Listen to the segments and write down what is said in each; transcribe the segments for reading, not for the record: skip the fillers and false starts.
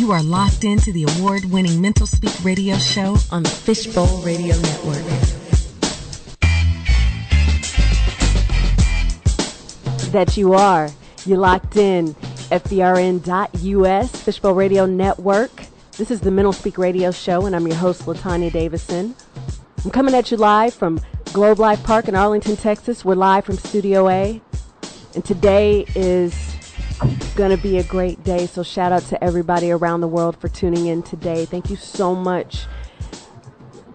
You are locked into the award-winning Mental Speak Radio Show on the Fishbowl Radio Network. That you are. You're locked in. FBRN.US, Fishbowl Radio Network. This is the Mental Speak Radio Show, and I'm your host, LaTanya Davison. I'm coming at you live from Globe Life Park in Arlington, Texas. We're live from Studio A. And today is going to be a great day, so shout out to everybody around the world for tuning in today. Thank you so much.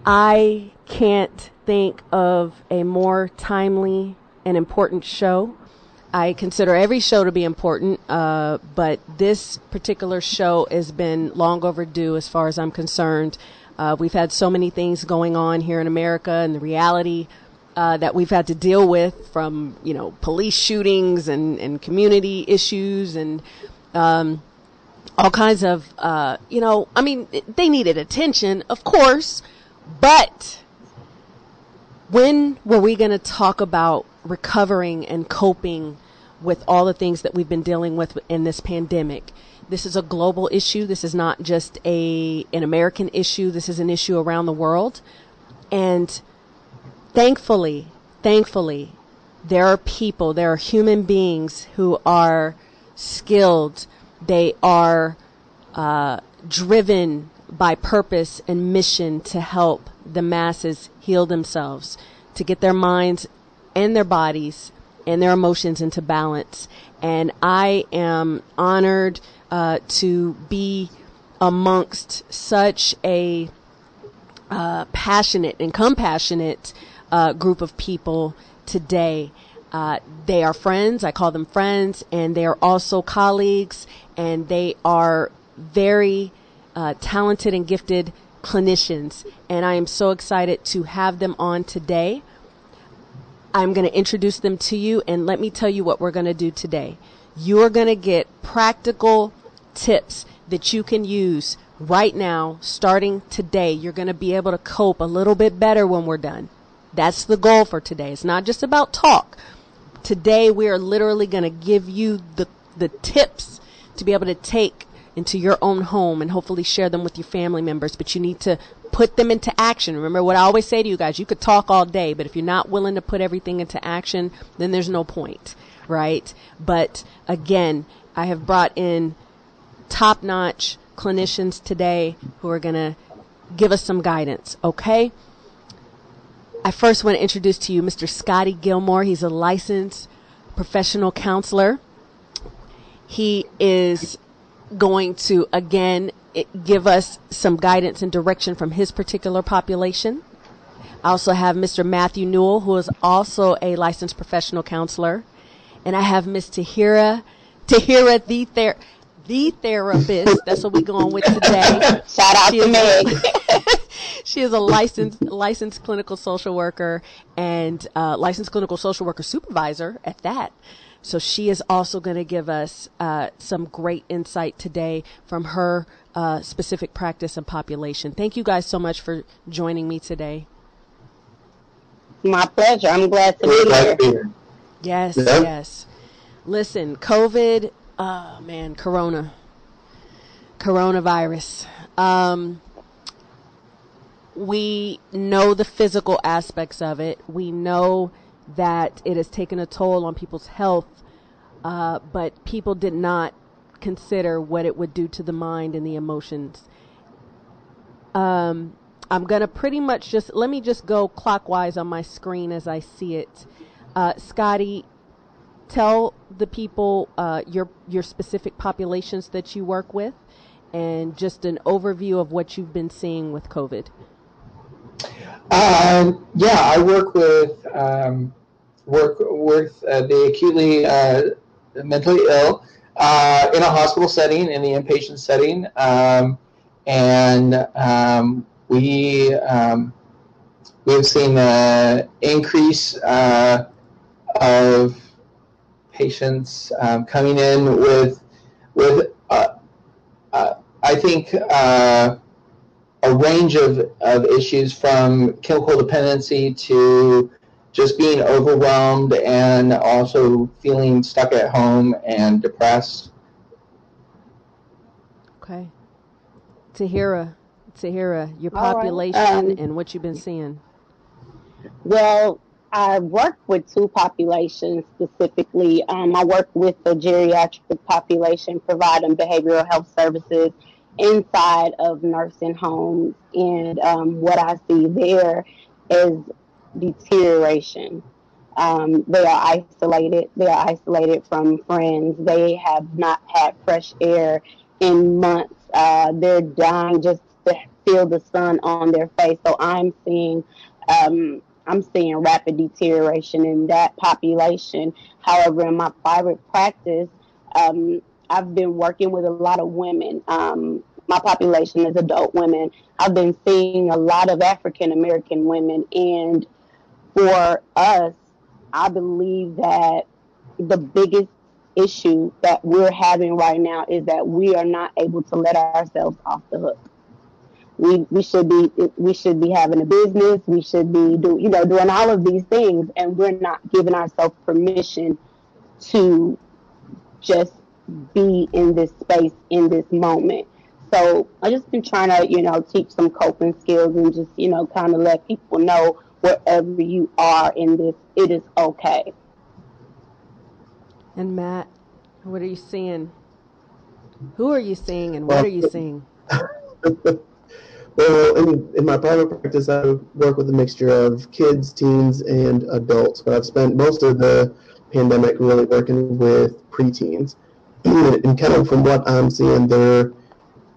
I can't think of a more timely and important show. I consider every show to be important, but this particular show has been long overdue as far as I'm concerned. We've had so many things going on here in America and the reality that we've had to deal with, from, you know, police shootings and community issues and all kinds of, they needed attention, of course, but when were we going to talk about recovering and coping with all the things that we've been dealing with in this pandemic? This is a global issue. This is not just an American issue. This is an issue around the world. And thankfully, there are people, there are human beings who are skilled. They are driven by purpose and mission to help the masses heal themselves, to get their minds and their bodies and their emotions into balance. And I am honored to be amongst such a passionate and compassionate group of people today. They are friends. I call them friends, and they are also colleagues, and they are very talented and gifted clinicians. And I am so excited to have them on today. I'm going to introduce them to you, and let me tell you what we're going to do today. You're going to get practical tips that you can use right now, starting today. You're going to be able to cope a little bit better when we're done. That's the goal for today. It's not just about talk. Today, we are literally going to give you the tips to be able to take into your own home and hopefully share them with your family members, but you need to put them into action. Remember what I always say to you guys, you could talk all day, but if you're not willing to put everything into action, then there's no point, right? But again, I have brought in top-notch clinicians today who are going to give us some guidance, okay? I first want to introduce to you Mr. Scotty Gilmore. He's a licensed professional counselor. He is going to, again, give us some guidance and direction from his particular population. I also have Mr. Matthew Newell, who is also a licensed professional counselor. And I have Ms. Tahira the therapist. That's what we're going with today. Shout out to Meg. She is a licensed clinical social worker and licensed clinical social worker supervisor at that. So she is also going to give us some great insight today from her specific practice and population. Thank you guys so much for joining me today. My pleasure. I'm glad to be here. Yes, yeah. Yes. Listen, COVID, coronavirus. We know the physical aspects of it. We know that it has taken a toll on people's health, but people did not consider what it would do to the mind and the emotions. I'm going to pretty much let me go clockwise on my screen as I see it. Scotty, tell the people your specific populations that you work with and just an overview of what you've been seeing with COVID. I work with the acutely mentally ill in a hospital setting, in the inpatient setting, we have seen an increase of patients coming in with a range of issues, from chemical dependency to just being overwhelmed and also feeling stuck at home and depressed. Okay. Tahira, your population and what you've been seeing. Well, I work with two populations specifically. I work with the geriatric population, providing behavioral health services inside of nursing homes. And what I see there is deterioration. They are isolated. They are isolated from friends. They have not had fresh air in months. They're dying just to feel the sun on their face. So I'm seeing rapid deterioration in that population. However, in my private practice, I've been working with a lot of women. My population is adult women. I've been seeing a lot of African American women. And for us, I believe that the biggest issue that we're having right now is that we are not able to let ourselves off the hook. We should be having a business. We should be doing all of these things, and we're not giving ourselves permission to just be in this space in this moment. So I've just been trying to teach some coping skills and just kind of let people know wherever you are in this, it is okay. And Matt, what are you seeing? Who are you seeing and what are you seeing? Well, in my private practice, I work with a mixture of kids, teens, and adults. But I've spent most of the pandemic really working with preteens. And kind of from what I'm seeing, they're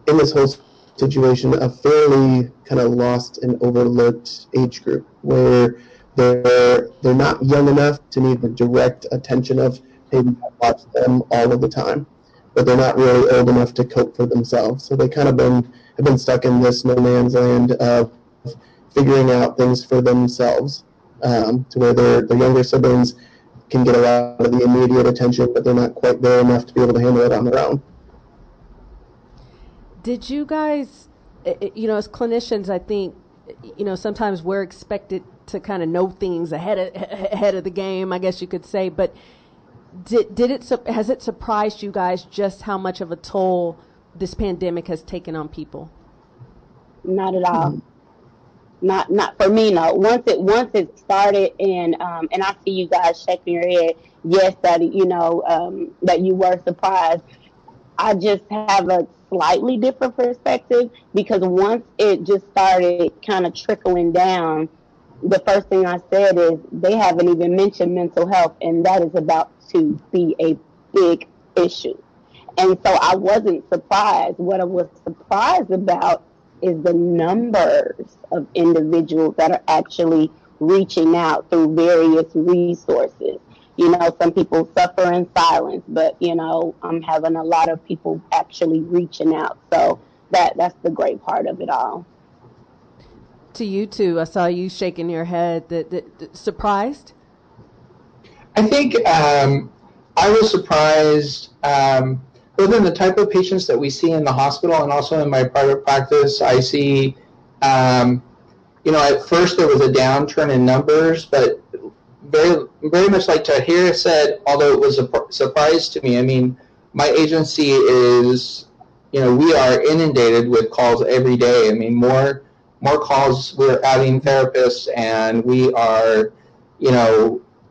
in this whole situation, a fairly kind of lost and overlooked age group where they're not young enough to need the direct attention of maybe watch them all of the time, but they're not really old enough to cope for themselves. So they kind of have been stuck in this no man's land of figuring out things for themselves, to where their younger siblings can get a lot of the immediate attention, but they're not quite there enough to be able to handle it on their own. Did you guys, as clinicians, I think, sometimes we're expected to kind of know things ahead of the game, I guess you could say, but has it surprised you guys just how much of a toll this pandemic has taken on people? Not at all. Not for me, no. Once it started, and I see you guys shaking your head, yes, that that you were surprised. I just have a slightly different perspective because once it just started kind of trickling down, the first thing I said is they haven't even mentioned mental health, and that is about to be a big issue. And so I wasn't surprised. What I was surprised about is the numbers of individuals that are actually reaching out through various resources. Some people suffer in silence, but I'm having a lot of people actually reaching out. So that's the great part of it all. To you too, I saw you shaking your head. That surprised? I think I was surprised both in the type of patients that we see in the hospital and also in my private practice. I see, at first there was a downturn in numbers, but very, very much like Tahira said, although it was a surprise to me, I mean, my agency is, we are inundated with calls every day. I mean, more calls. We're adding therapists, and we are,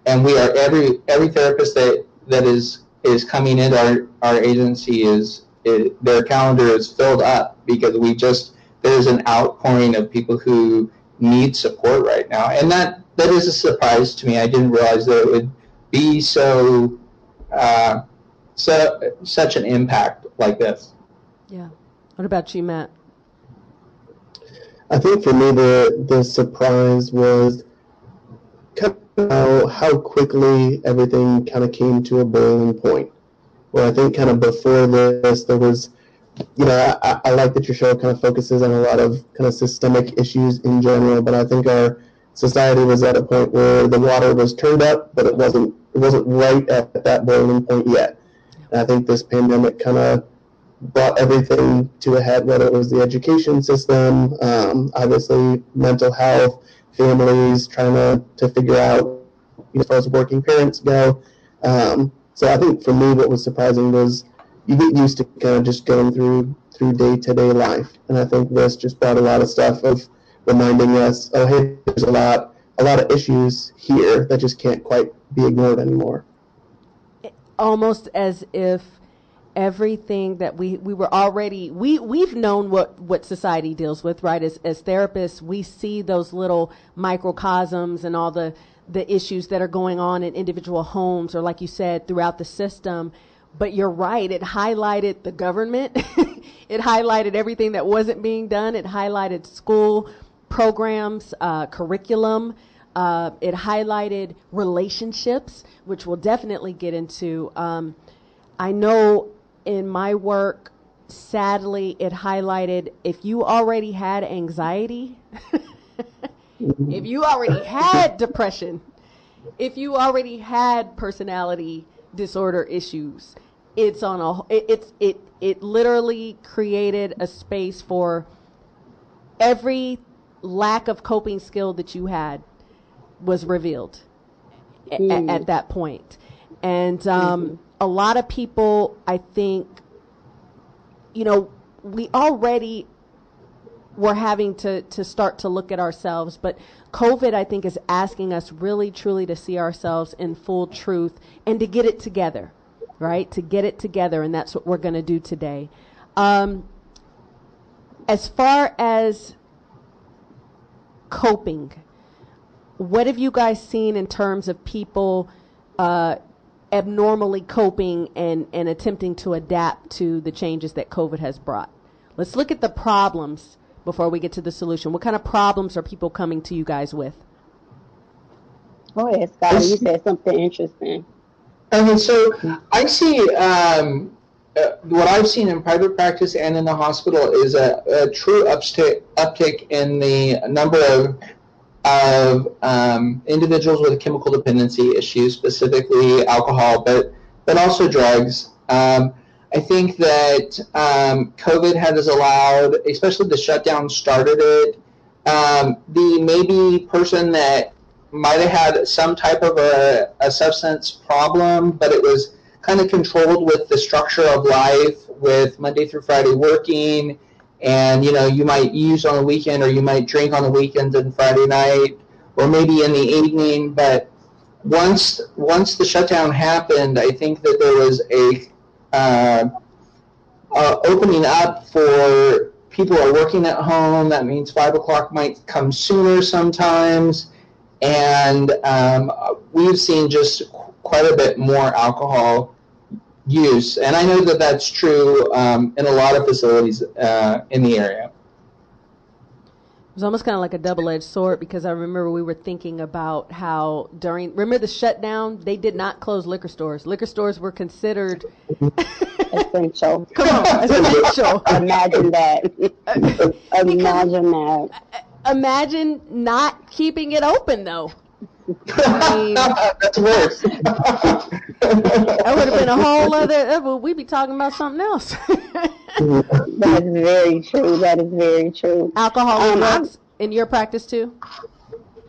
every therapist that is coming into our agency is their calendar is filled up because there's an outpouring of people who need support right now, and that is a surprise to me. I didn't realize that it would be such an impact like this. Yeah. What about you, Matt? I think for me the surprise was kind of how quickly everything kind of came to a boiling point. Well, I think kind of before this, there was, I like that your show kind of focuses on a lot of kind of systemic issues in general, but I think our society was at a point where the water was turned up, but it wasn't right at that boiling point yet. And I think this pandemic kind of brought everything to a head, whether it was the education system, obviously mental health, families trying to figure out as far as working parents go. So I think for me what was surprising was you get used to kind of just going through through day-to-day life. And I think this just brought a lot of stuff of reminding us, oh, hey, there's a lot of issues here that just can't quite be ignored anymore. Almost as if everything that we were already, we've known what society deals with, right? As therapists, we see those little microcosms and all the issues that are going on in individual homes, or like you said, throughout the system. But you're right, it highlighted the government. It highlighted everything that wasn't being done. It highlighted school programs, curriculum. It highlighted relationships, which we'll definitely get into. I know in my work, sadly, it highlighted if you already had anxiety, if you already had depression, if you already had personality disorder issues, it literally created a space for every lack of coping skill that you had was revealed at that point. And a lot of people, I think, you know, we already were having to start to look at ourselves, but COVID, I think, is asking us really, truly to see ourselves in full truth and to get it together, right? To get it together, and that's what we're going to do today. As far as coping, what have you guys seen in terms of people abnormally coping and attempting to adapt to the changes that COVID has brought? Let's look at the problems before we get to the solution. What kind of problems are people coming to you guys with? Oh, yes, Scotty, you said something interesting. And so I see what I've seen in private practice and in the hospital is a true uptick in the number of individuals with chemical dependency issues, specifically alcohol, but also drugs. I think that COVID has allowed, especially the shutdown started it, the maybe person that might have had some type of a substance problem, but it was kind of controlled with the structure of life, with Monday through Friday working, and, you know, you might use on the weekend or you might drink on the weekends and Friday night or maybe in the evening. But once the shutdown happened, I think that there was a opening up for people are working at home. That means 5 o'clock might come sooner sometimes. And we've seen just quite a bit more alcohol use, and I know that that's true in a lot of facilities in the area. It was almost kind of like a double-edged sword, because I remember we were thinking about how remember the shutdown, they did not close liquor stores. Liquor stores were considered essential. Come on, essential. Imagine that. Imagine that. Imagine not keeping it open, though. That's worse. That would have been a whole other, we'd be talking about something else. That is very true. That is very true. Alcohol and drugs in your practice too,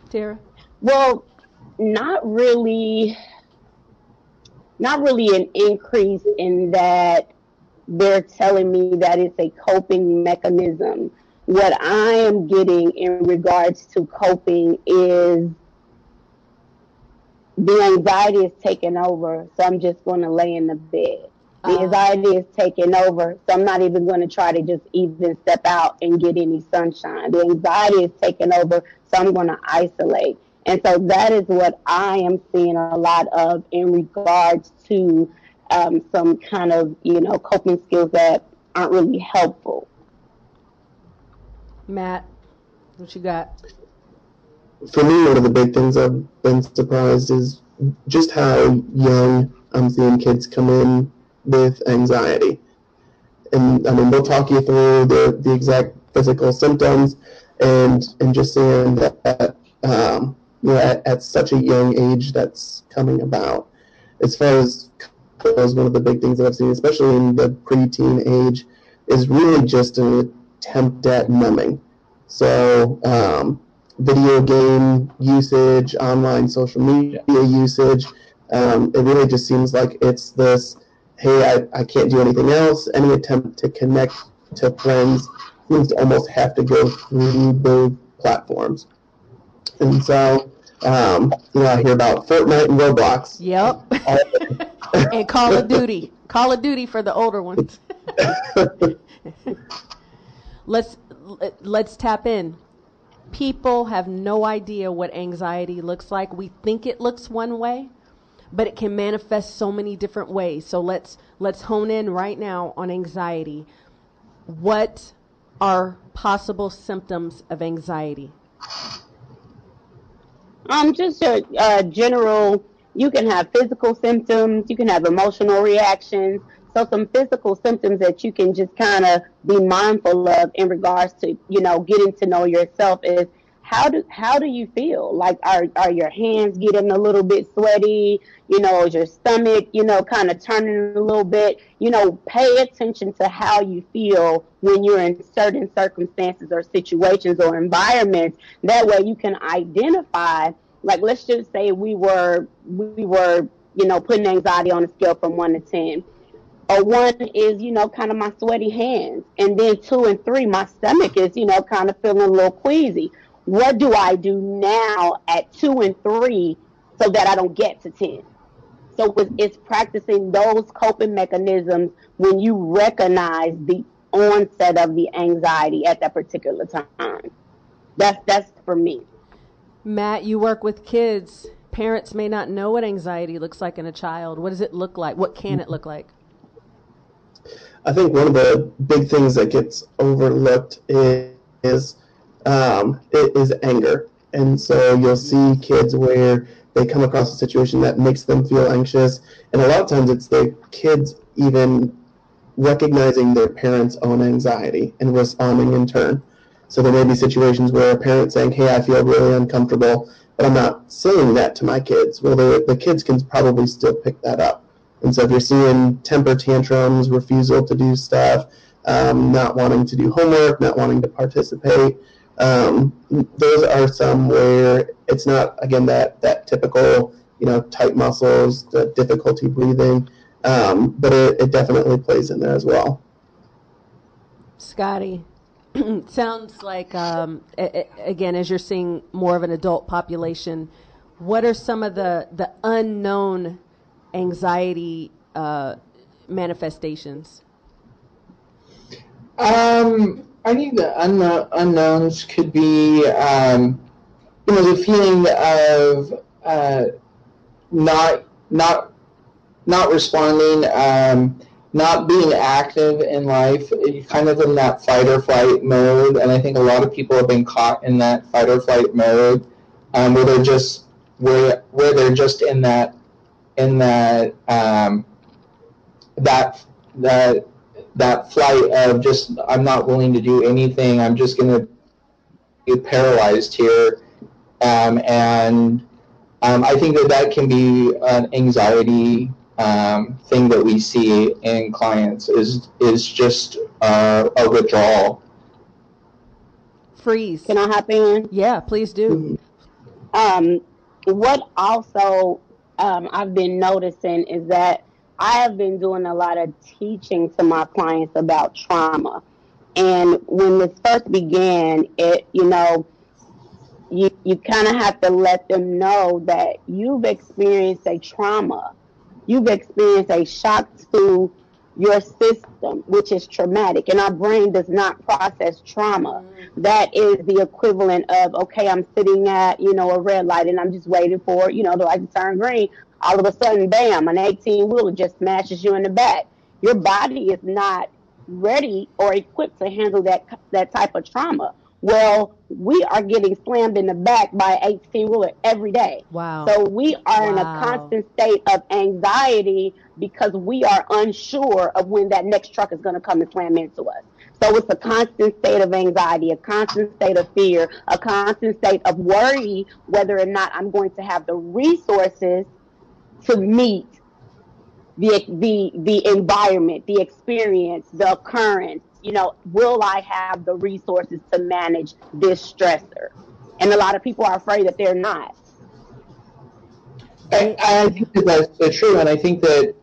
Tahira? Well, not really an increase in that they're telling me that it's a coping mechanism. What I am getting in regards to coping is the anxiety is taking over, so I'm just going to lay in the bed. The anxiety is taking over, so I'm not even going to try to just even step out and get any sunshine. The anxiety is taking over, so I'm going to isolate. And so that is what I am seeing a lot of in regards to some kind of, you know, coping skills that aren't really helpful. Matt, what you got? For me, one of the big things I've been surprised is just how young I'm seeing kids come in with anxiety. And, I mean, they'll talk you through the exact physical symptoms and just seeing that you know, at such a young age that's coming about. As far as one of the big things that I've seen, especially in the preteen age, is really just an attempt at numbing. So, video game usage, online social media usage, it really just seems like it's this, hey, I can't do anything else, any attempt to connect to friends, means almost have to go through big platforms. And so, I hear about Fortnite and Roblox. Yep. And Call of Duty. Call of Duty for the older ones. Let's tap in. People have no idea what anxiety looks like. We think it looks one way, but it can manifest so many different ways. So let's hone in right now on anxiety. What are possible symptoms of anxiety? Just a general, you can have physical symptoms, you can have emotional reactions. So some physical symptoms that you can just kind of be mindful of in regards to, getting to know yourself is how do you feel? Like, are your hands getting a little bit sweaty? Is your stomach, kind of turning a little bit? Pay attention to how you feel when you're in certain circumstances or situations or environments. That way you can identify, like, let's just say we were, putting anxiety on a scale from 1 to 10. A 1 is, kind of my sweaty hands. And then 2 and 3, my stomach is, kind of feeling a little queasy. What do I do now at 2 and 3 so that I don't get to 10? So it's practicing those coping mechanisms when you recognize the onset of the anxiety at that particular time. That's for me. Matt, you work with kids. Parents may not know what anxiety looks like in a child. What does it look like? What can it look like? I think one of the big things that gets overlooked is anger. And so you'll see kids where they come across a situation that makes them feel anxious. And a lot of times it's the kids even recognizing their parents' own anxiety and responding in turn. So there may be situations where a parent's saying, hey, I feel really uncomfortable, but I'm not saying that to my kids. Well, the kids can probably still pick that up. And so if you're seeing temper tantrums, refusal to do stuff, not wanting to do homework, not wanting to participate, those are some where it's not, again, that typical, tight muscles, the difficulty breathing, but it definitely plays in there as well. Scotty, sounds like, again, as you're seeing more of an adult population, what are some of the unknown anxiety manifestations? I think the unknowns could be, the feeling of not responding, not being active in life, kind of in that fight or flight mode. And I think a lot of people have been caught in that fight or flight mode, where they're just in that. that flight of just, I'm not willing to do anything, I'm just going to be paralyzed here, and I think that can be an anxiety thing that we see in clients is just a withdrawal. Freeze. Can I hop in? Yeah, please do. What also I've been noticing is that I have been doing a lot of teaching to my clients about trauma. And when this first began, you kind of have to let them know that you've experienced a trauma. You've experienced a shock to your system, which is traumatic. And our brain does not process trauma. That is the equivalent of, okay, I'm sitting at, a red light and I'm just waiting for, the light to turn green. All of a sudden, bam, an 18-wheeler just smashes you in the back. Your body is not ready or equipped to handle that type of trauma. Well, we are getting slammed in the back by an 18-wheeler every day. Wow. So we are in a constant state of anxiety because we are unsure of when that next truck is going to come and slam into us. So it's a constant state of anxiety, a constant state of fear, a constant state of worry whether or not I'm going to have the resources to meet the environment, the experience, the occurrence. Will I have the resources to manage this stressor? And a lot of people are afraid that they're not. I think that's so true, and I think that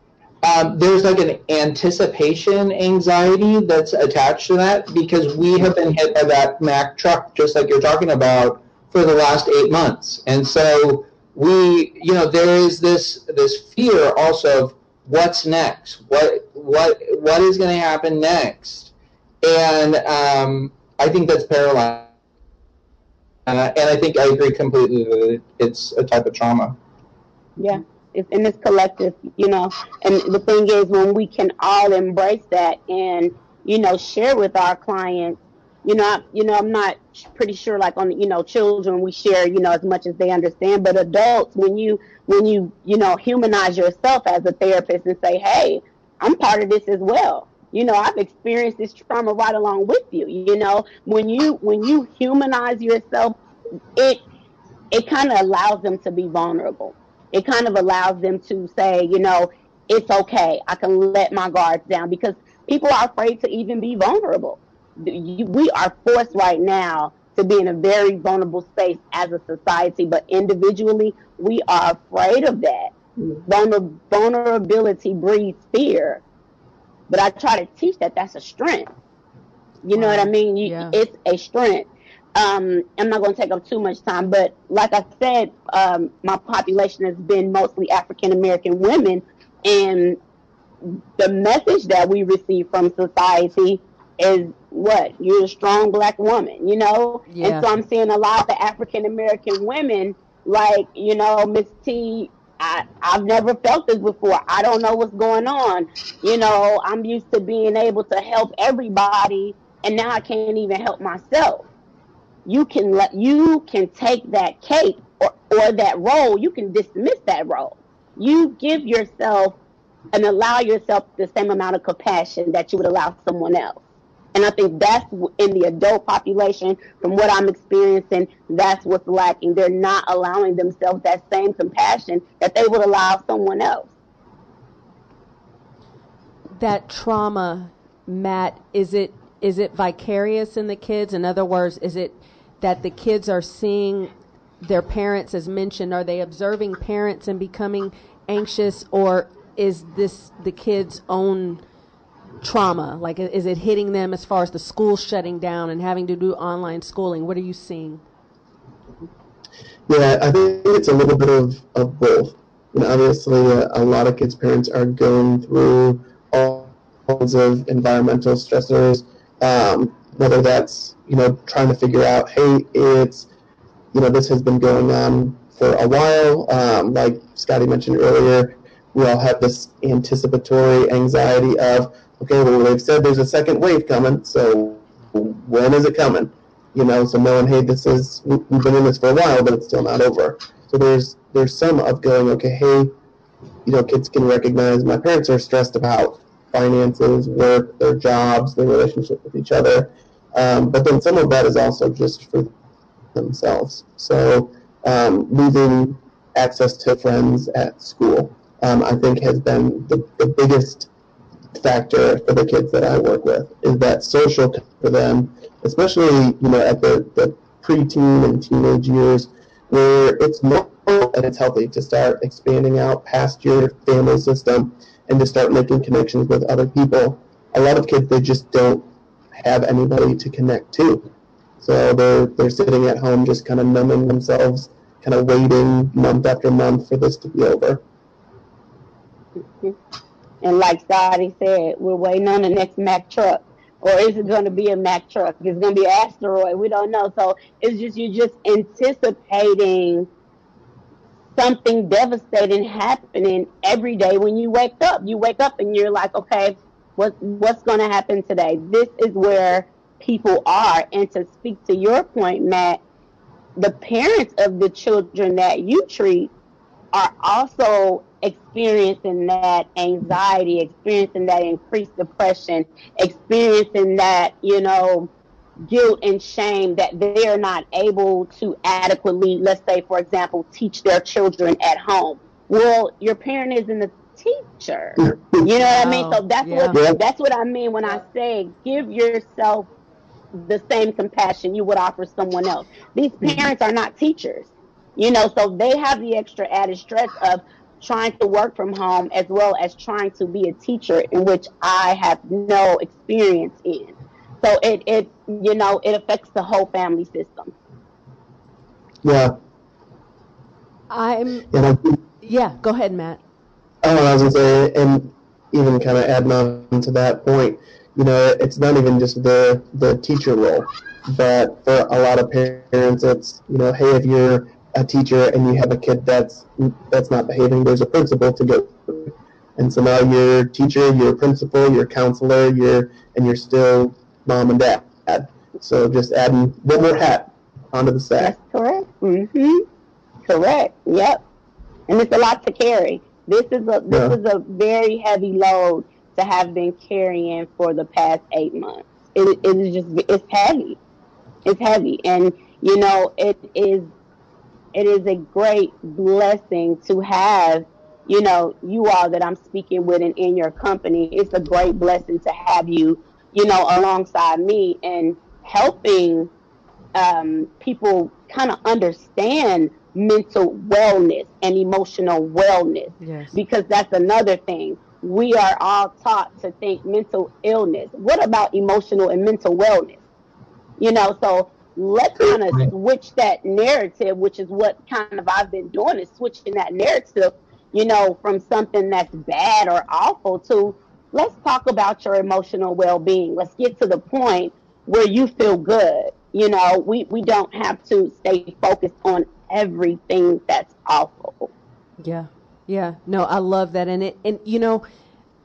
there's like an anticipation anxiety that's attached to that, because we have been hit by that Mack truck, just like you're talking about, for the last 8 months. And so we, you know, there is this fear also of what's next, what is going to happen next. And I think that's paralyzing. And I think I agree completely that it's a type of trauma. Yeah, and it's collective, you know. And the thing is, when we can all embrace that and, you know, share with our clients, I'm not pretty sure, like, on, you know, children, we share, you know, as much as they understand. But adults, when you humanize yourself as a therapist and say, hey, I'm part of this as well. You know, I've experienced this trauma right along with you. You know, when you humanize yourself, it kind of allows them to be vulnerable. It kind of allows them to say, you know, it's okay. I can let my guards down, because people are afraid to even be vulnerable. We are forced right now to be in a very vulnerable space as a society, but individually, we are afraid of that. Vulnerability breeds fear. But I try to teach that's a strength. You know what I mean? It's a strength. I'm not going to take up too much time, but like I said, my population has been mostly African-American women, and the message that we receive from society is what? You're a strong black woman, you know? Yeah. And so I'm seeing a lot of African-American women like, you know, Miss T, I've never felt this before. I don't know what's going on. You know, I'm used to being able to help everybody, and now I can't even help myself. You can take that cake or that role. You can dismiss that role. You give yourself and allow yourself the same amount of compassion that you would allow someone else. And I think that's in the adult population, from what I'm experiencing, that's what's lacking. They're not allowing themselves that same compassion that they would allow someone else. That trauma, Matt, is it vicarious in the kids? In other words, is it that the kids are seeing their parents, as mentioned, are they observing parents and becoming anxious, or is this the kids' own trauma? Like, is it hitting them as far as the school shutting down and having to do online schooling? What are you seeing? Yeah, I think it's a little bit of both. And obviously, a lot of kids' parents are going through all kinds of environmental stressors, whether that's, you know, trying to figure out, hey, it's, you know, this has been going on for a while. Like Scotty mentioned earlier, we all have this anticipatory anxiety of, okay, well, they've said there's a second wave coming, so when is it coming? You know, so knowing, hey, we've been in this for a while, but it's still not over. So there's some of going, okay, hey, you know, kids can recognize my parents are stressed about finances, work, their jobs, their relationship with each other. But then some of that is also just for themselves. So losing access to friends at school, I think, has been the biggest factor for the kids that I work with, is that social for them, especially, you know, at the preteen and teenage years, where it's normal and it's healthy to start expanding out past your family system and to start making connections with other people. A lot of kids, they just don't have anybody to connect to, so they're sitting at home just kind of numbing themselves, kind of waiting month after month for this to be over. Mm-hmm. And like Scotty said, we're waiting on the next Mack truck. Or is it going to be a Mack truck? It's going to be an asteroid. We don't know. So it's just, you're just anticipating something devastating happening every day when you wake up. You wake up and you're like, okay, what's going to happen today? This is where people are. And to speak to your point, Matt, the parents of the children that you treat are also experiencing that anxiety, experiencing that increased depression, experiencing that, you know, guilt and shame that they're not able to adequately, let's say, for example, teach their children at home. Well, your parent isn't a teacher. You know what I mean? So that's what I mean when I say give yourself the same compassion you would offer someone else. These parents are not teachers, you know, so they have the extra added stress of, trying to work from home as well as trying to be a teacher, in which I have no experience in. So it you know, it affects the whole family system. Yeah. Go ahead, Matt. I was going to say, and even kind of adding on to that point, you know, it's not even just the teacher role, but for a lot of parents, it's, you know, hey, if you're a teacher and you have a kid that's not behaving, there's a principal to go through. And so now you're teacher, you're principal, you're counselor, you're still mom and dad. So just adding one more hat onto the sack. That's correct. Mm-hmm. Correct. Yep. And it's a lot to carry. This is a very heavy load to have been carrying for the past 8 months. It is just, it's heavy. It's heavy, and you know, it is a great blessing to have, you know, you all that I'm speaking with and in your company. It's a great blessing to have you, you know, alongside me and helping people kind of understand mental wellness and emotional wellness. Yes. Because that's another thing. We are all taught to think mental illness. What about emotional and mental wellness? You know, so let's kind of switch that narrative, which is what kind of I've been doing, is switching that narrative, you know, from something that's bad or awful to let's talk about your emotional well-being. Let's get to the point where you feel good. You know, we don't have to stay focused on everything that's awful. Yeah. No, I love that. And you know,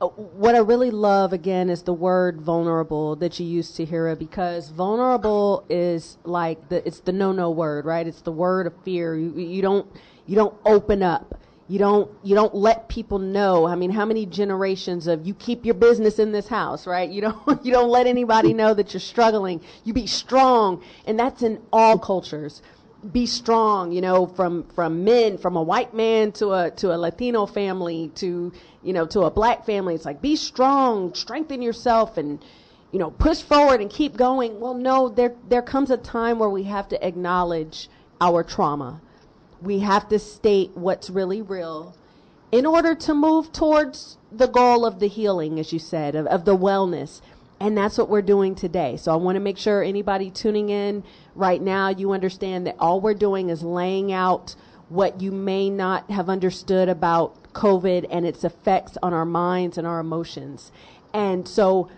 what I really love, again, is the word vulnerable that you used, Tahira, because vulnerable is like it's the no-no word, right? It's the word of fear. You don't open up. You don't let people know. I mean, how many generations of you keep your business in this house, right? You don't let anybody know that you're struggling. You be strong, and that's in all cultures. Be strong, you know, from men, from a white man to a Latino family to a black family. It's like, be strong, strengthen yourself, and, you know, push forward and keep going. Well, no, there comes a time where we have to acknowledge our trauma. We have to state what's really real in order to move towards the goal of the healing, as you said, of the wellness. And that's what we're doing today. So I want to make sure anybody tuning in right now, you understand that all we're doing is laying out what you may not have understood about COVID and its effects on our minds and our emotions. And so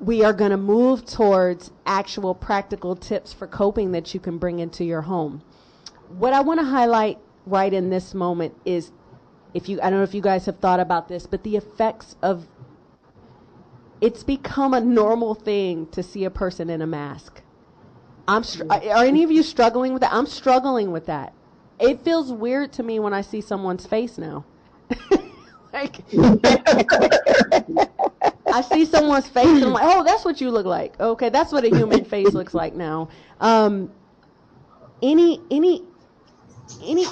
we are going to move towards actual practical tips for coping that you can bring into your home. What I want to highlight right in this moment is, I don't know if you guys have thought about this, but the effects of, it's become a normal thing to see a person in a mask. Are any of you struggling with that? I'm struggling with that. It feels weird to me when I see someone's face now. Like, I see someone's face and I'm like, oh, that's what you look like. Okay, that's what a human face looks like now. Any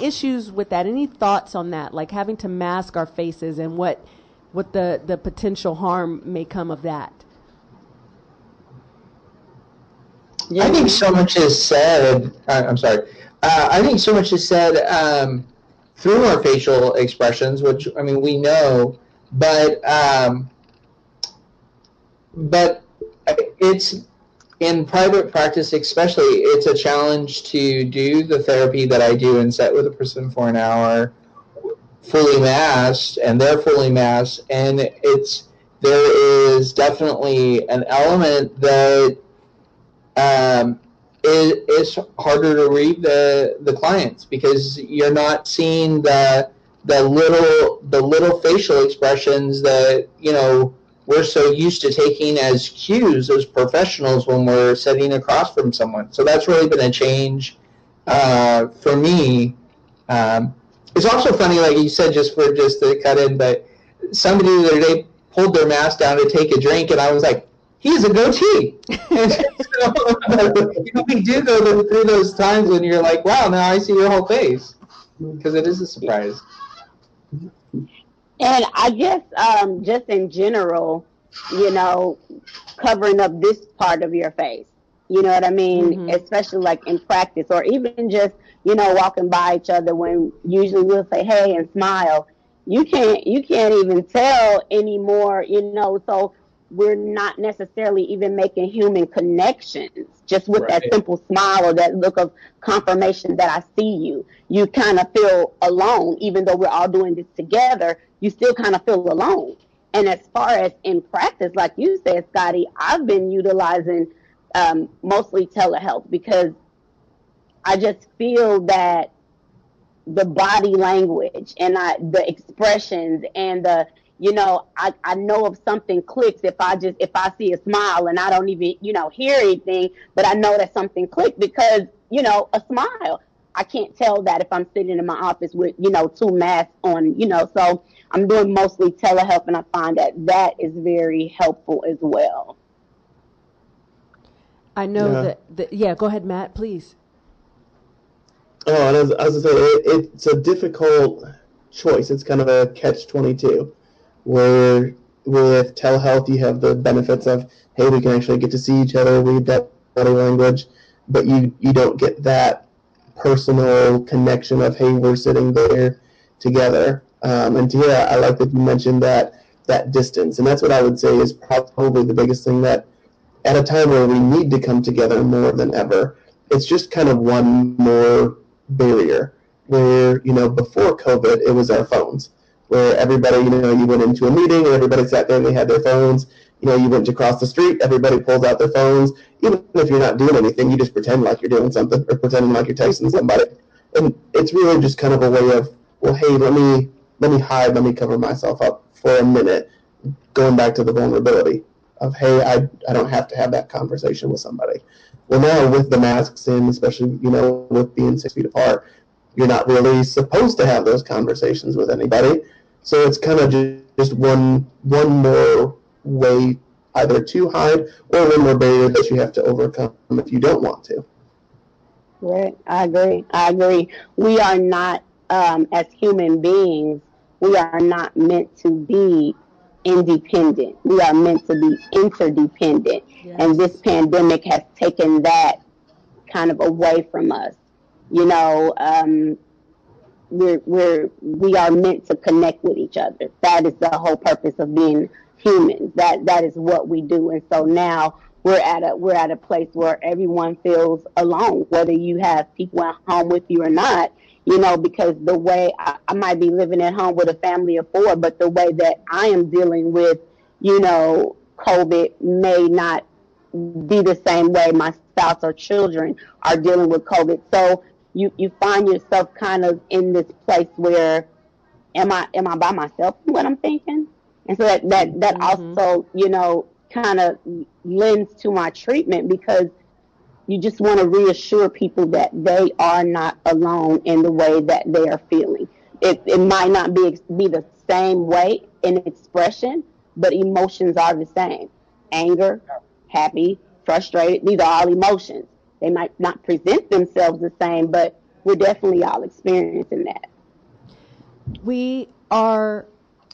issues with that? Any thoughts on that? Like having to mask our faces and what the potential harm may come of that. I think so much is said. I'm sorry. I think so much is said through our facial expressions, which, I mean, we know, but it's in private practice, especially, it's a challenge to do the therapy that I do and sit with a person for an hour, fully masked, and they're fully masked, and there is definitely an element that it's harder to read the clients, because you're not seeing the little facial expressions that, you know, we're so used to taking as cues as professionals when we're sitting across from someone. So that's really been a change for me. It's also funny, like you said, just to cut in, but somebody the other day pulled their mask down to take a drink, and I was like, he has a goatee. And so, you know, we do go through those times when you're like, wow, now I see your whole face, because it is a surprise. And I guess just in general, you know, covering up this part of your face, You know what I mean? Mm-hmm. Especially like in practice, or even just, you know, walking by each other when usually we'll say, hey, and smile. You can't even tell anymore, you know, so we're not necessarily even making human connections just with right. that simple smile or that look of confirmation that I see you. You kind of feel alone, even though we're all doing this together, you still kind of feel alone. And as far as in practice, like you said, Scotty, I've been utilizing mostly telehealth because I just feel that the body language and the expressions and the, you know, I know if something clicks, if I see a smile and I don't even, you know, hear anything, but I know that something clicked because, you know, a smile. I can't tell that if I'm sitting in my office with, you know, two masks on, you know, so I'm doing mostly telehealth, and I find that is very helpful as well. I know yeah, go ahead, Matt, please. Oh, and as I said, it's a difficult choice. It's kind of a catch-22, where with telehealth you have the benefits of, hey, we can actually get to see each other, read that body language, but you don't get that personal connection of, hey, we're sitting there together. And Tahira, I like that you mentioned that distance, and that's what I would say is probably the biggest thing, that at a time where we need to come together more than ever, it's just kind of one more barrier where, you know, before COVID, it was our phones, where everybody, you know, you went into a meeting and everybody sat there and they had their phones. You know, you went to cross the street, everybody pulls out their phones. Even if you're not doing anything, you just pretend like you're doing something or pretending like you're texting somebody. And it's really just kind of a way of, well, hey, let me hide, let me cover myself up for a minute, going back to the vulnerability of, hey, I don't have to have that conversation with somebody. Well, now with the masks in, especially, you know, with being 6 feet apart, you're not really supposed to have those conversations with anybody. So it's kind of just one more way either to hide or one more barrier that you have to overcome if you don't want to. Right. I agree. We are not, as human beings, we are not meant to be independent. We are meant to be interdependent. Yes. And this pandemic has taken that kind of away from us. You know, we are meant to connect with each other. That is the whole purpose of being humans. That is what we do. And so now we're at a place where everyone feels alone, whether you have people at home with you or not. You know, because the way I might be living at home with a family of four, but the way that I am dealing with, you know, COVID may not be the same way my spouse or children are dealing with COVID. So you find yourself kind of in this place where, am I by myself in what I'm thinking? And so that mm-hmm. also, you know, kind of lends to my treatment, because you just want to reassure people that they are not alone in the way that they are feeling. It might not be the same way in expression, but emotions are the same. Anger, happy, frustrated, these are all emotions. They might not present themselves the same, but we're definitely all experiencing that. We are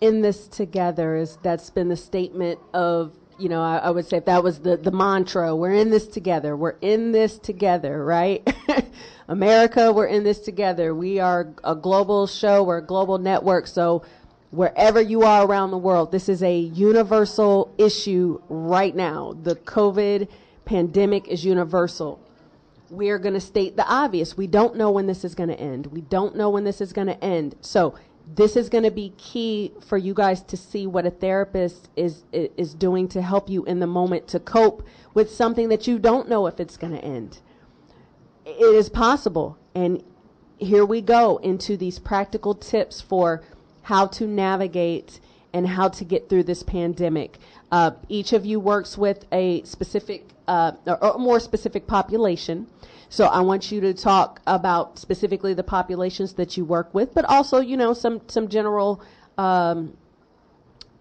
in this together. That's been the statement of, you know, I would say if that was the mantra, we're in this together. We're in this together, right? America, we're in this together. We are a global show. We're a global network. So wherever you are around the world, this is a universal issue right now. The COVID pandemic is universal. We're going to state the obvious. We don't know when this is going to end. So this is going to be key for you guys to see what a therapist is doing to help you in the moment to cope with something that you don't know if it's going to end. It is possible. And here we go into these practical tips for how to navigate and how to get through this pandemic. Each of you works with a specific or more specific population. So I want you to talk about specifically the populations that you work with, but also, you know, some general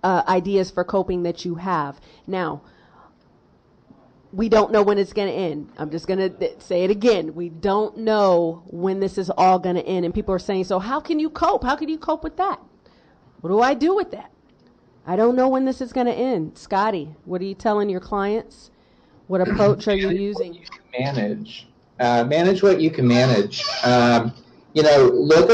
ideas for coping that you have. Now, we don't know when it's going to end. I'm just going to say it again. We don't know when this is all going to end. And people are saying, so how can you cope? How can you cope with that? What do I do with that? I don't know when this is going to end. Scotty, what are you telling your clients? What approach are you using? You can manage. Manage what you can manage. Think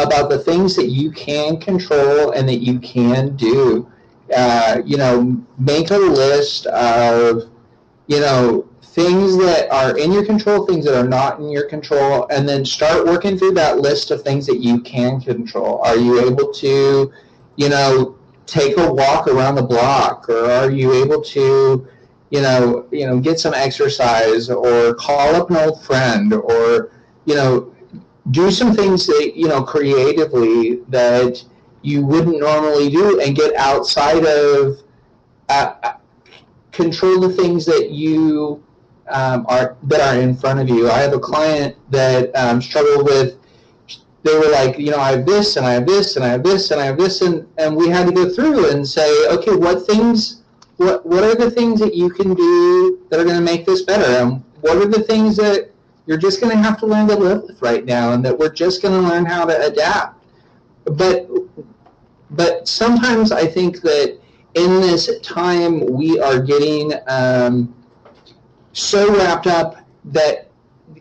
about the things that you can control and that you can do. Make a list of, things that are in your control, things that are not in your control, and then start working through that list of things that you can control. Are you able to, take a walk around the block, or are you able to, get some exercise, or call up an old friend, or, do some things that, creatively that you wouldn't normally do, and get outside of, control the things that you are in front of you. I have a client that struggled with, they were like, I have this, and I have this, and I have this, and I have this, and we had to go through and say, okay, what are the things that you can do that are going to make this better, and what are the things that you're just going to have to learn to live with right now, and that we're just going to learn how to adapt. But sometimes I think that in this time we are getting so wrapped up that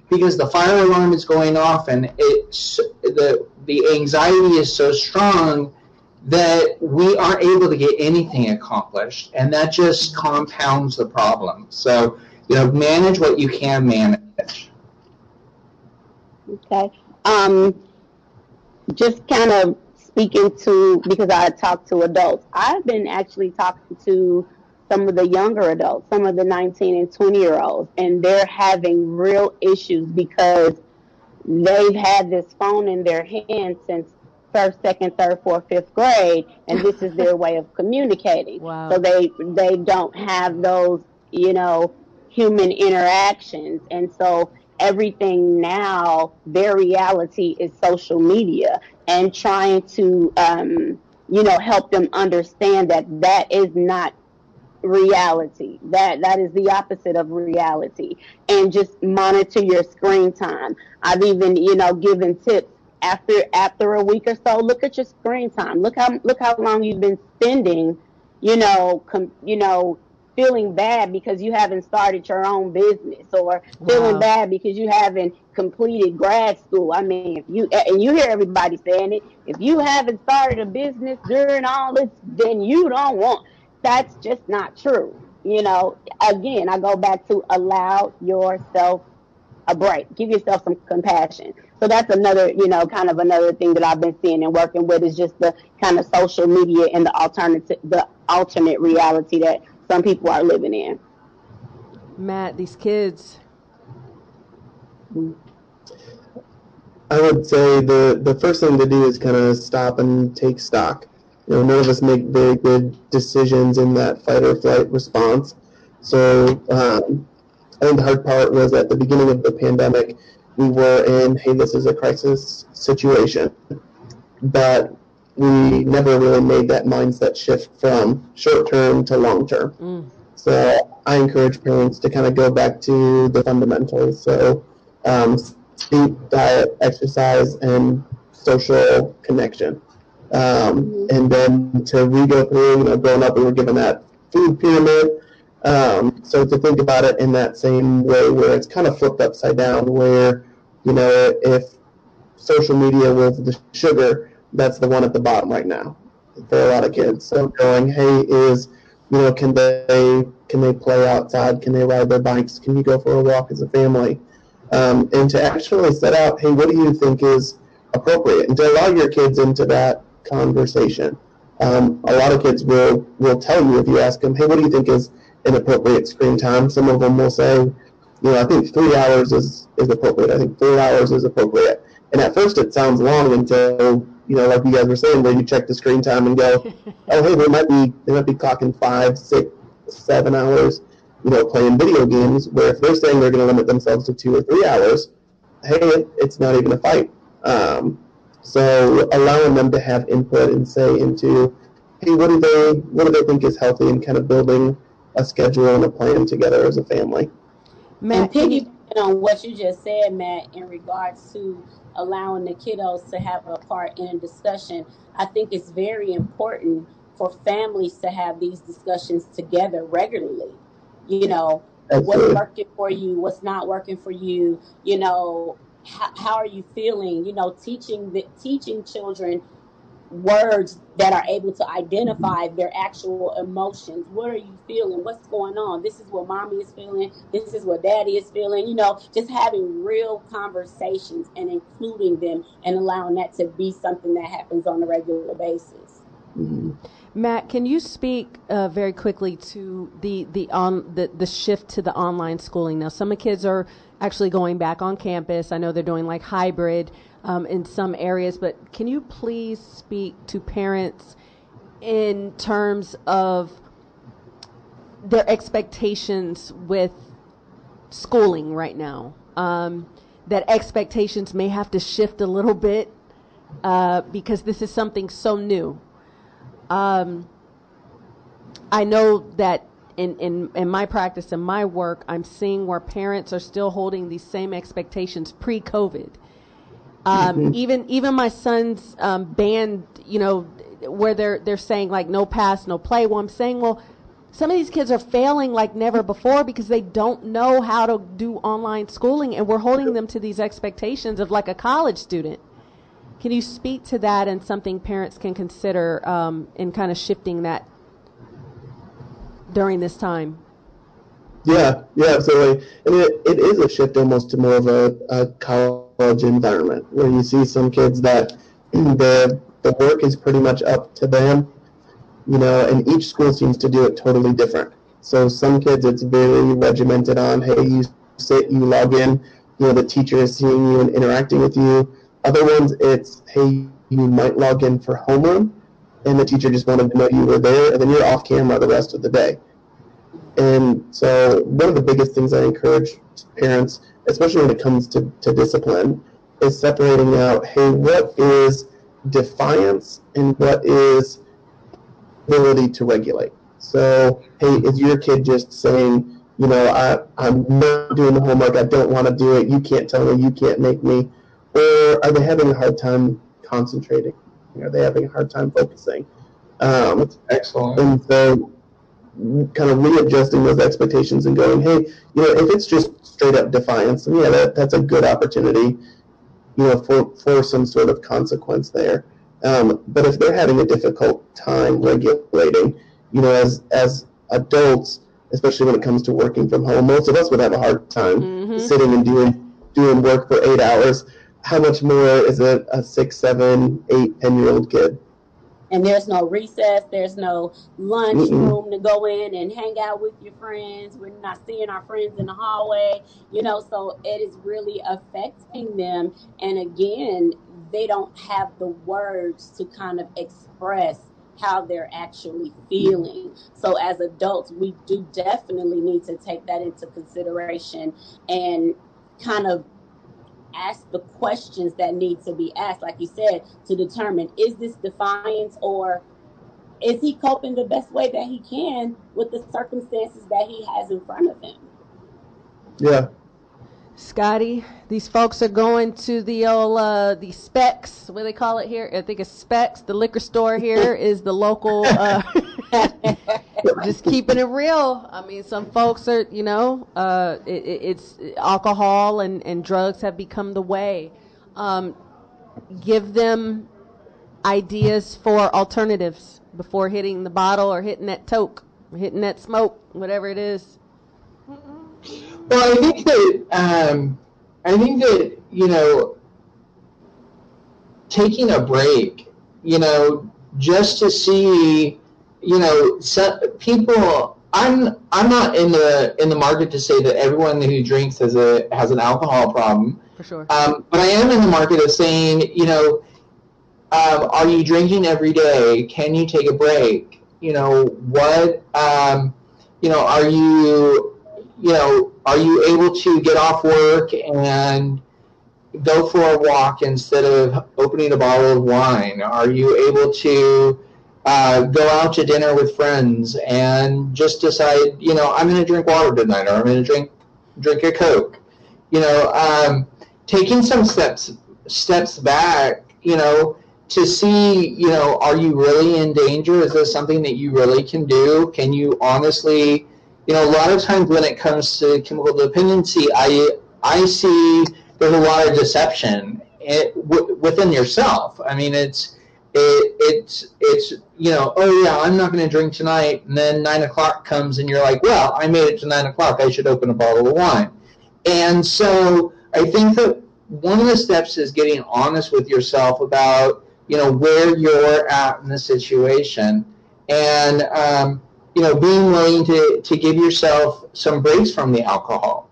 because the fire alarm is going off and the anxiety is so strong that we aren't able to get anything accomplished, and that just compounds the problem. So, manage what you can manage. Okay. Just kind of speaking to, because I talk to adults, I've been actually talking to some of the younger adults, some of the 19 and 20-year-olds, and they're having real issues because they've had this phone in their hand since first, second, third, fourth, fifth grade, and this is their way of communicating. Wow. So they don't have those, human interactions, and so everything now, their reality is social media, and trying to, help them understand that is not reality. That is the opposite of reality. And just monitor your screen time. I've even, given tips after a week or so. Look at your screen time. Look how long you've been spending, feeling bad because you haven't started your own business, or feeling bad because you haven't completed grad school. I mean, you hear everybody saying it, if you haven't started a business during all this, then you don't want. That's just not true. Again, I go back to allow yourself a break. Give yourself some compassion. So that's another, kind of another thing that I've been seeing and working with is just the kind of social media and the alternate reality that some people are living in. Matt, these kids. I would say the first thing to do is kind of stop and take stock. None of us make very good decisions in that fight or flight response. So I think the hard part was at the beginning of the pandemic, we were in, hey, this is a crisis situation. But we never really made that mindset shift from short-term to long-term. Mm. So I encourage parents to kind of go back to the fundamentals. So sleep, diet, exercise, and social connection. And then to re-go through, growing up, we were given that food pyramid. So to think about it in that same way where it's kind of flipped upside down, where, if social media was the sugar, that's the one at the bottom right now for a lot of kids. So going, hey, is, can they play outside? Can they ride their bikes? Can you go for a walk as a family? And to actually set out, hey, what do you think is appropriate? And to allow your kids into that conversation. A lot of kids will tell you if you ask them, hey, what do you think is an appropriate screen time? Some of them will say, I think 3 hours is appropriate. I think 4 hours is appropriate. And at first it sounds long until, like you guys were saying, where you check the screen time and go, oh, hey, they might be clocking 5, 6, 7 hours, playing video games, where if they're saying they're going to limit themselves to 2 or 3 hours, hey, it's not even a fight. So allowing them to have input and say into, hey, what do they think is healthy, and kind of building a schedule and a plan together as a family. Matt, piggybacking on what you just said, Matt, in regards to allowing the kiddos to have a part in a discussion, I think it's very important for families to have these discussions together regularly. you know, what's working for you, what's not working for you, you know, how are you feeling, you know, teaching children words that are able to identify their actual emotions. What are you feeling? What's going on? This is what mommy is feeling. This is what daddy is feeling. You know, just having real conversations and including them and allowing that to be something that happens on a regular basis. Mm-hmm. Matt, can you speak very quickly to the shift to the online schooling? Now, some of the kids are actually going back on campus. I know they're doing like hybrid in some areas, but can you please speak to parents in terms of their expectations with schooling right now? That expectations may have to shift a little bit because this is something so new. I know that in my practice and my work, I'm seeing where parents are still holding these same expectations pre-COVID. Even my son's band, you know, where they're saying like no pass, no play. Well, I'm saying, well, some of these kids are failing like never before because they don't know how to do online schooling, and we're holding them to these expectations of like a college student. Can you speak to that and something parents can consider in kind of shifting that during this time? Yeah, absolutely. And it is a shift almost to more of a college environment where you see some kids that the work is pretty much up to them, you know, and each school seems to do it totally different. So some kids it's very regimented on, hey, you sit, you log in, you know, the teacher is seeing you and interacting with you. Other ones, it's, hey, you might log in for homeroom, and the teacher just wanted to know you were there, and then you're off camera the rest of the day. And so one of the biggest things I encourage parents, especially when it comes to discipline, is separating out, hey, what is defiance and what is ability to regulate? So, hey, is your kid just saying, you know, I'm not doing the homework, I don't want to do it, you can't tell me, you can't make me? Or are they having a hard time concentrating? Are they having a hard time focusing? Excellent. And so kind of readjusting those expectations and going, hey, you know, if it's just straight up defiance, then yeah, that's a good opportunity, you know, for some sort of consequence there. But if they're having a difficult time regulating, you know, as adults, especially when it comes to working from home, most of us would have a hard time sitting and doing work for 8 hours. How much more is it a 6, 7, 8, 10-year-old kid? And there's no recess. There's no lunch room to go in and hang out with your friends. We're not seeing our friends in the hallway, you know, so it is really affecting them. And again, they don't have the words to kind of express how they're actually feeling. So as adults, we do definitely need to take that into consideration and kind of ask the questions that need to be asked, like you said, to determine, is this defiance or is he coping the best way that he can with the circumstances that he has in front of him? Yeah. Scotty, these folks are going to the old, the Specs, what do they call it here? I think it's Specs. The liquor store here is the local, just keeping it real. I mean, some folks are, you know, it's alcohol and drugs have become the way. Give them ideas for alternatives before hitting the bottle or hitting that toke, hitting that smoke, whatever it is. Well, I think that, you know, taking a break, you know, just to see, you know, people, I'm not in the market to say that everyone who drinks has an alcohol problem. For sure. But I am in the market of saying, you know, are you drinking every day? Can you take a break? You know, what, you know, are you able to get off work and go for a walk instead of opening a bottle of wine? Are you able to go out to dinner with friends and just decide, you know, I'm going to drink water tonight, or I'm going to drink a Coke? You know, taking some steps back, you know, to see, you know, are you really in danger? Is this something that you really can do? Can you honestly you know, a lot of times when it comes to chemical dependency, I see there's a lot of deception within yourself. I mean, it's you know, oh yeah, I'm not going to drink tonight, and then 9 o'clock comes and you're like, well, I made it to 9 o'clock, I should open a bottle of wine. And so I think that one of the steps is getting honest with yourself about, you know, where you're at in the situation, and you know, being willing to give yourself some breaks from the alcohol.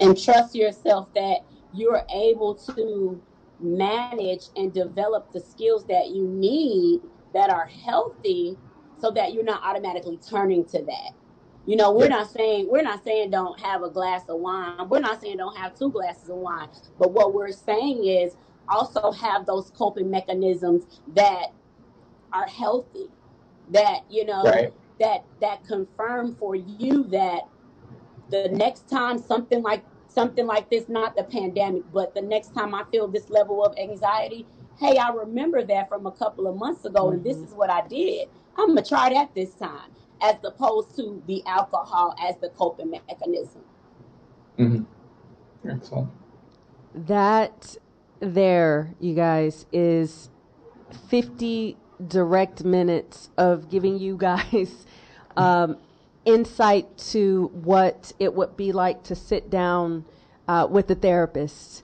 And trust yourself that you're able to manage and develop the skills that you need that are healthy, so that you're not automatically turning to that. You know, we're not saying don't have a glass of wine. We're not saying don't have 2 glasses of wine. But what we're saying is also have those coping mechanisms that are healthy, that, you know, right, that confirm for you that the next time something like this, not the pandemic, but the next time I feel this level of anxiety, hey, I remember that from a couple of months ago, and this is what I did. I'm going to try that this time, as opposed to the alcohol as the coping mechanism. Mm-hmm. Excellent. That there, you guys, is 50 direct minutes of giving you guys insight to what it would be like to sit down with a therapist.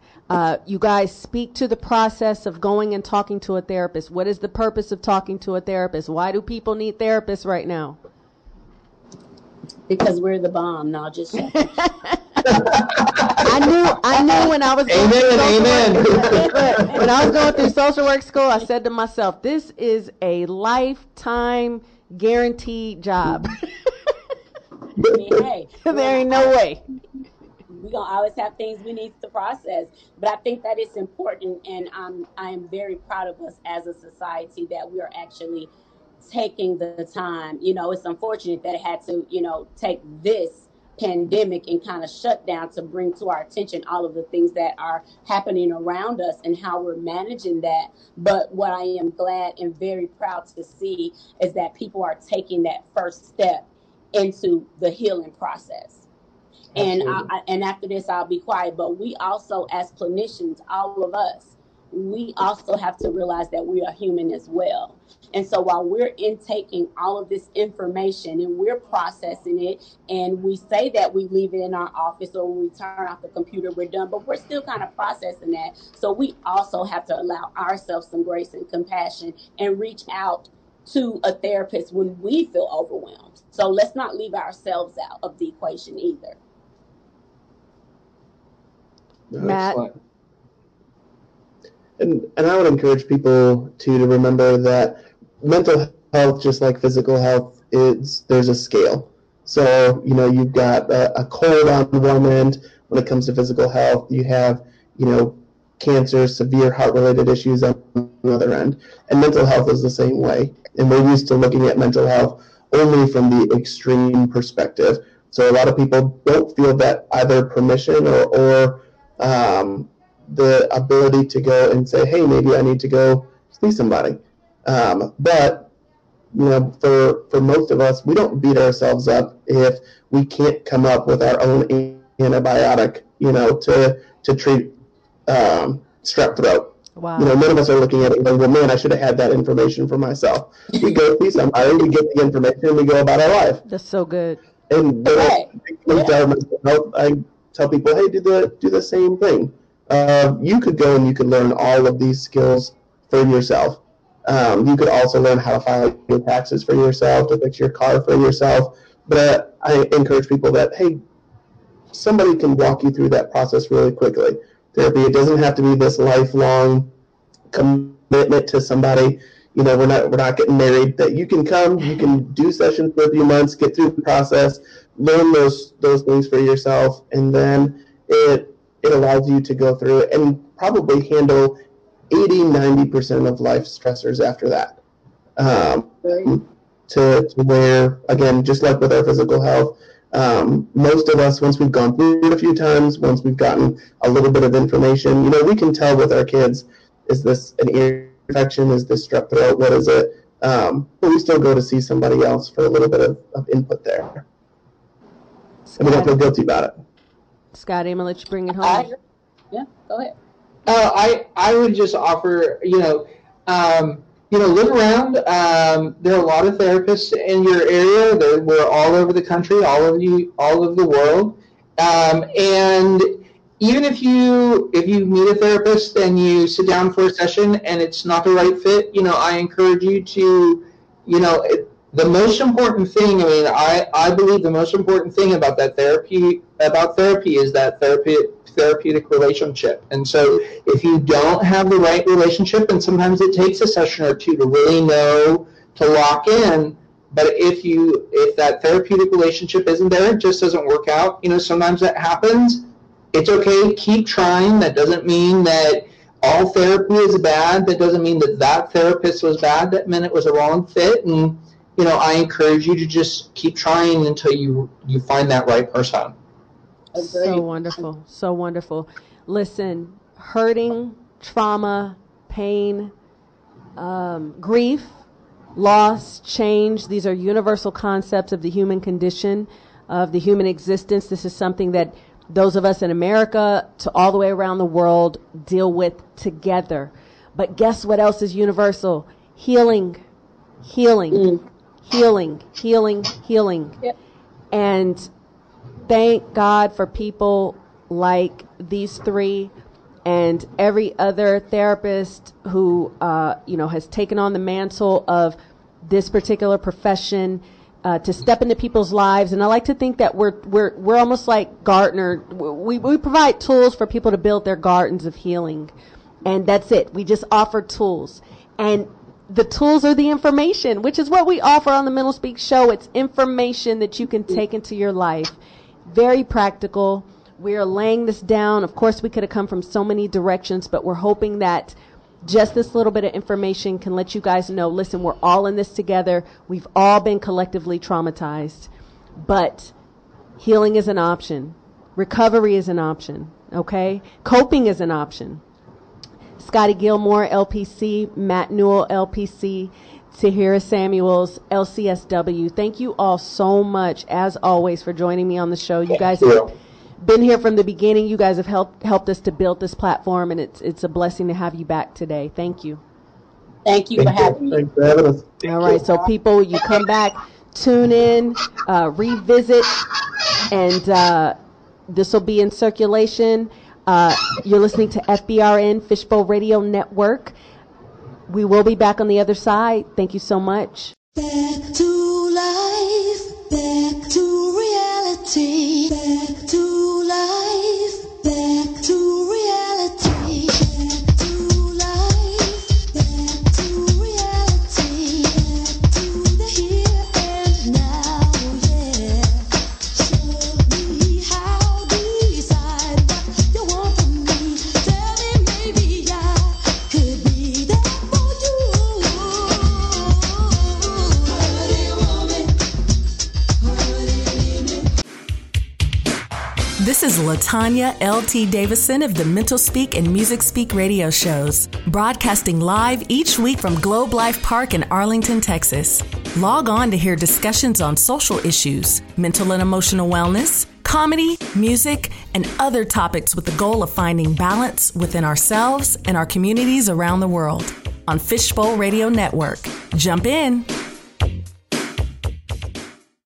You guys speak to the process of going and talking to a therapist. What is the purpose of talking to a therapist? Why do people need therapists right now? Because we're the bomb. No, just I knew when I was going when I was going through social work school, I said to myself, this is a lifetime guaranteed job. I mean, hey, there ain't no way. We're going to always have things we need to process. But I think that it's important, and I am very proud of us as a society that we are actually taking the time. You know, it's unfortunate that it had to, you know, take this pandemic and kind of shut down to bring to our attention all of the things that are happening around us and how we're managing that. But what I am glad and very proud to see is that people are taking that first step into the healing process. Absolutely. And after this, I'll be quiet, but we also, as clinicians, all of us, we also have to realize that we are human as well. And so while we're intaking all of this information and we're processing it, and we say that we leave it in our office, or when we turn off the computer, we're done, but we're still kind of processing that. So we also have to allow ourselves some grace and compassion and reach out to a therapist when we feel overwhelmed. So let's not leave ourselves out of the equation either. Matt. And I would encourage people to remember that mental health, just like physical health, there's a scale. So, you know, you've got a cold on one end when it comes to physical health. You have, you know, cancer, severe heart-related issues on the other end. And mental health is the same way. And we're used to looking at mental health only from the extreme perspective. So a lot of people don't feel that either permission or the ability to go and say, hey, maybe I need to go see somebody. But, you know, for most of us, we don't beat ourselves up if we can't come up with our own antibiotic, you know, to treat strep throat. Wow. You know, none of us are looking at it going, well, man, I should have had that information for myself. We go see somebody, we get the information, and we go about our life. That's so good. And I tell people, hey, do the same thing. You could go and you could learn all of these skills for yourself. You could also learn how to file your taxes for yourself, to fix your car for yourself. But I encourage people that, hey, somebody can walk you through that process really quickly. Therapy, it doesn't have to be this lifelong commitment to somebody. You know, we're not getting married. That you can come, you can do sessions for a few months, get through the process, learn those things for yourself, and then it allows you to go through it and probably handle 80-90% of life stressors after that. To where, again, just like with our physical health, most of us, once we've gone through it a few times, once we've gotten a little bit of information, you know, we can tell with our kids, is this an ear infection? Is this strep throat? What is it? but we still go to see somebody else for a little bit of input there. Scott, and we don't feel guilty about it. Scott, I'm going to let you bring it home. Yeah, go ahead. I would just offer, look around. There are a lot of therapists in your area. We're all over the country, all over the world. And even if you meet a therapist and you sit down for a session and it's not the right fit, I encourage you to, the most important thing, I believe the most important thing about that therapy is that therapeutic relationship. And so if you don't have the right relationship, and sometimes it takes a session or two to really know to lock in, but if that therapeutic relationship isn't there, it just doesn't work out. Sometimes that happens. It's okay. Keep trying. That doesn't mean that all therapy is bad. That doesn't mean that that therapist was bad. That meant it was a wrong fit. And I encourage you to just keep trying until you find that right person. So wonderful. So wonderful. Listen, hurting, trauma, pain, grief, loss, change, these are universal concepts of the human condition, of the human existence. This is something that those of us in America to all the way around the world deal with together. But guess what else is universal? Healing, healing, healing, healing, healing. Yep. And thank God for people like these three and every other therapist who, has taken on the mantle of this particular profession to step into people's lives. And I like to think that we're almost like gardener. We provide tools for people to build their gardens of healing, and that's it. We just offer tools, and the tools are the information, which is what we offer on the Mental Speak Show. It's information that you can take into your life. Very practical. We are laying this down. Of course, we could have come from so many directions, but we're hoping that just this little bit of information can let you guys know, listen, we're all in this together. We've all been collectively traumatized, but healing is an option. Recovery is an option, okay? Coping is an option. Scotty Gilmore, LPC, Matt Newell, LPC, Tahira Samuels, LCSW. Thank you all so much, as always, for joining me on the show. You guys have been here from the beginning. You guys have helped us to build this platform, and it's a blessing to have you back today. Thank you. Thank you for having me. Thanks for having us. All right, so people, you come back, tune in, revisit, and this will be in circulation. You're listening to FBRN, Fishbowl Radio Network. We will be back on the other side. Thank you so much. Back to life, back to reality, back to life, back to reality. This is LaTanya L.T. Davison of the Mental Speak and Music Speak radio shows, broadcasting live each week from Globe Life Park in Arlington, Texas. Log on to hear discussions on social issues, mental and emotional wellness, comedy, music, and other topics with the goal of finding balance within ourselves and our communities around the world on Fishbowl Radio Network. Jump in.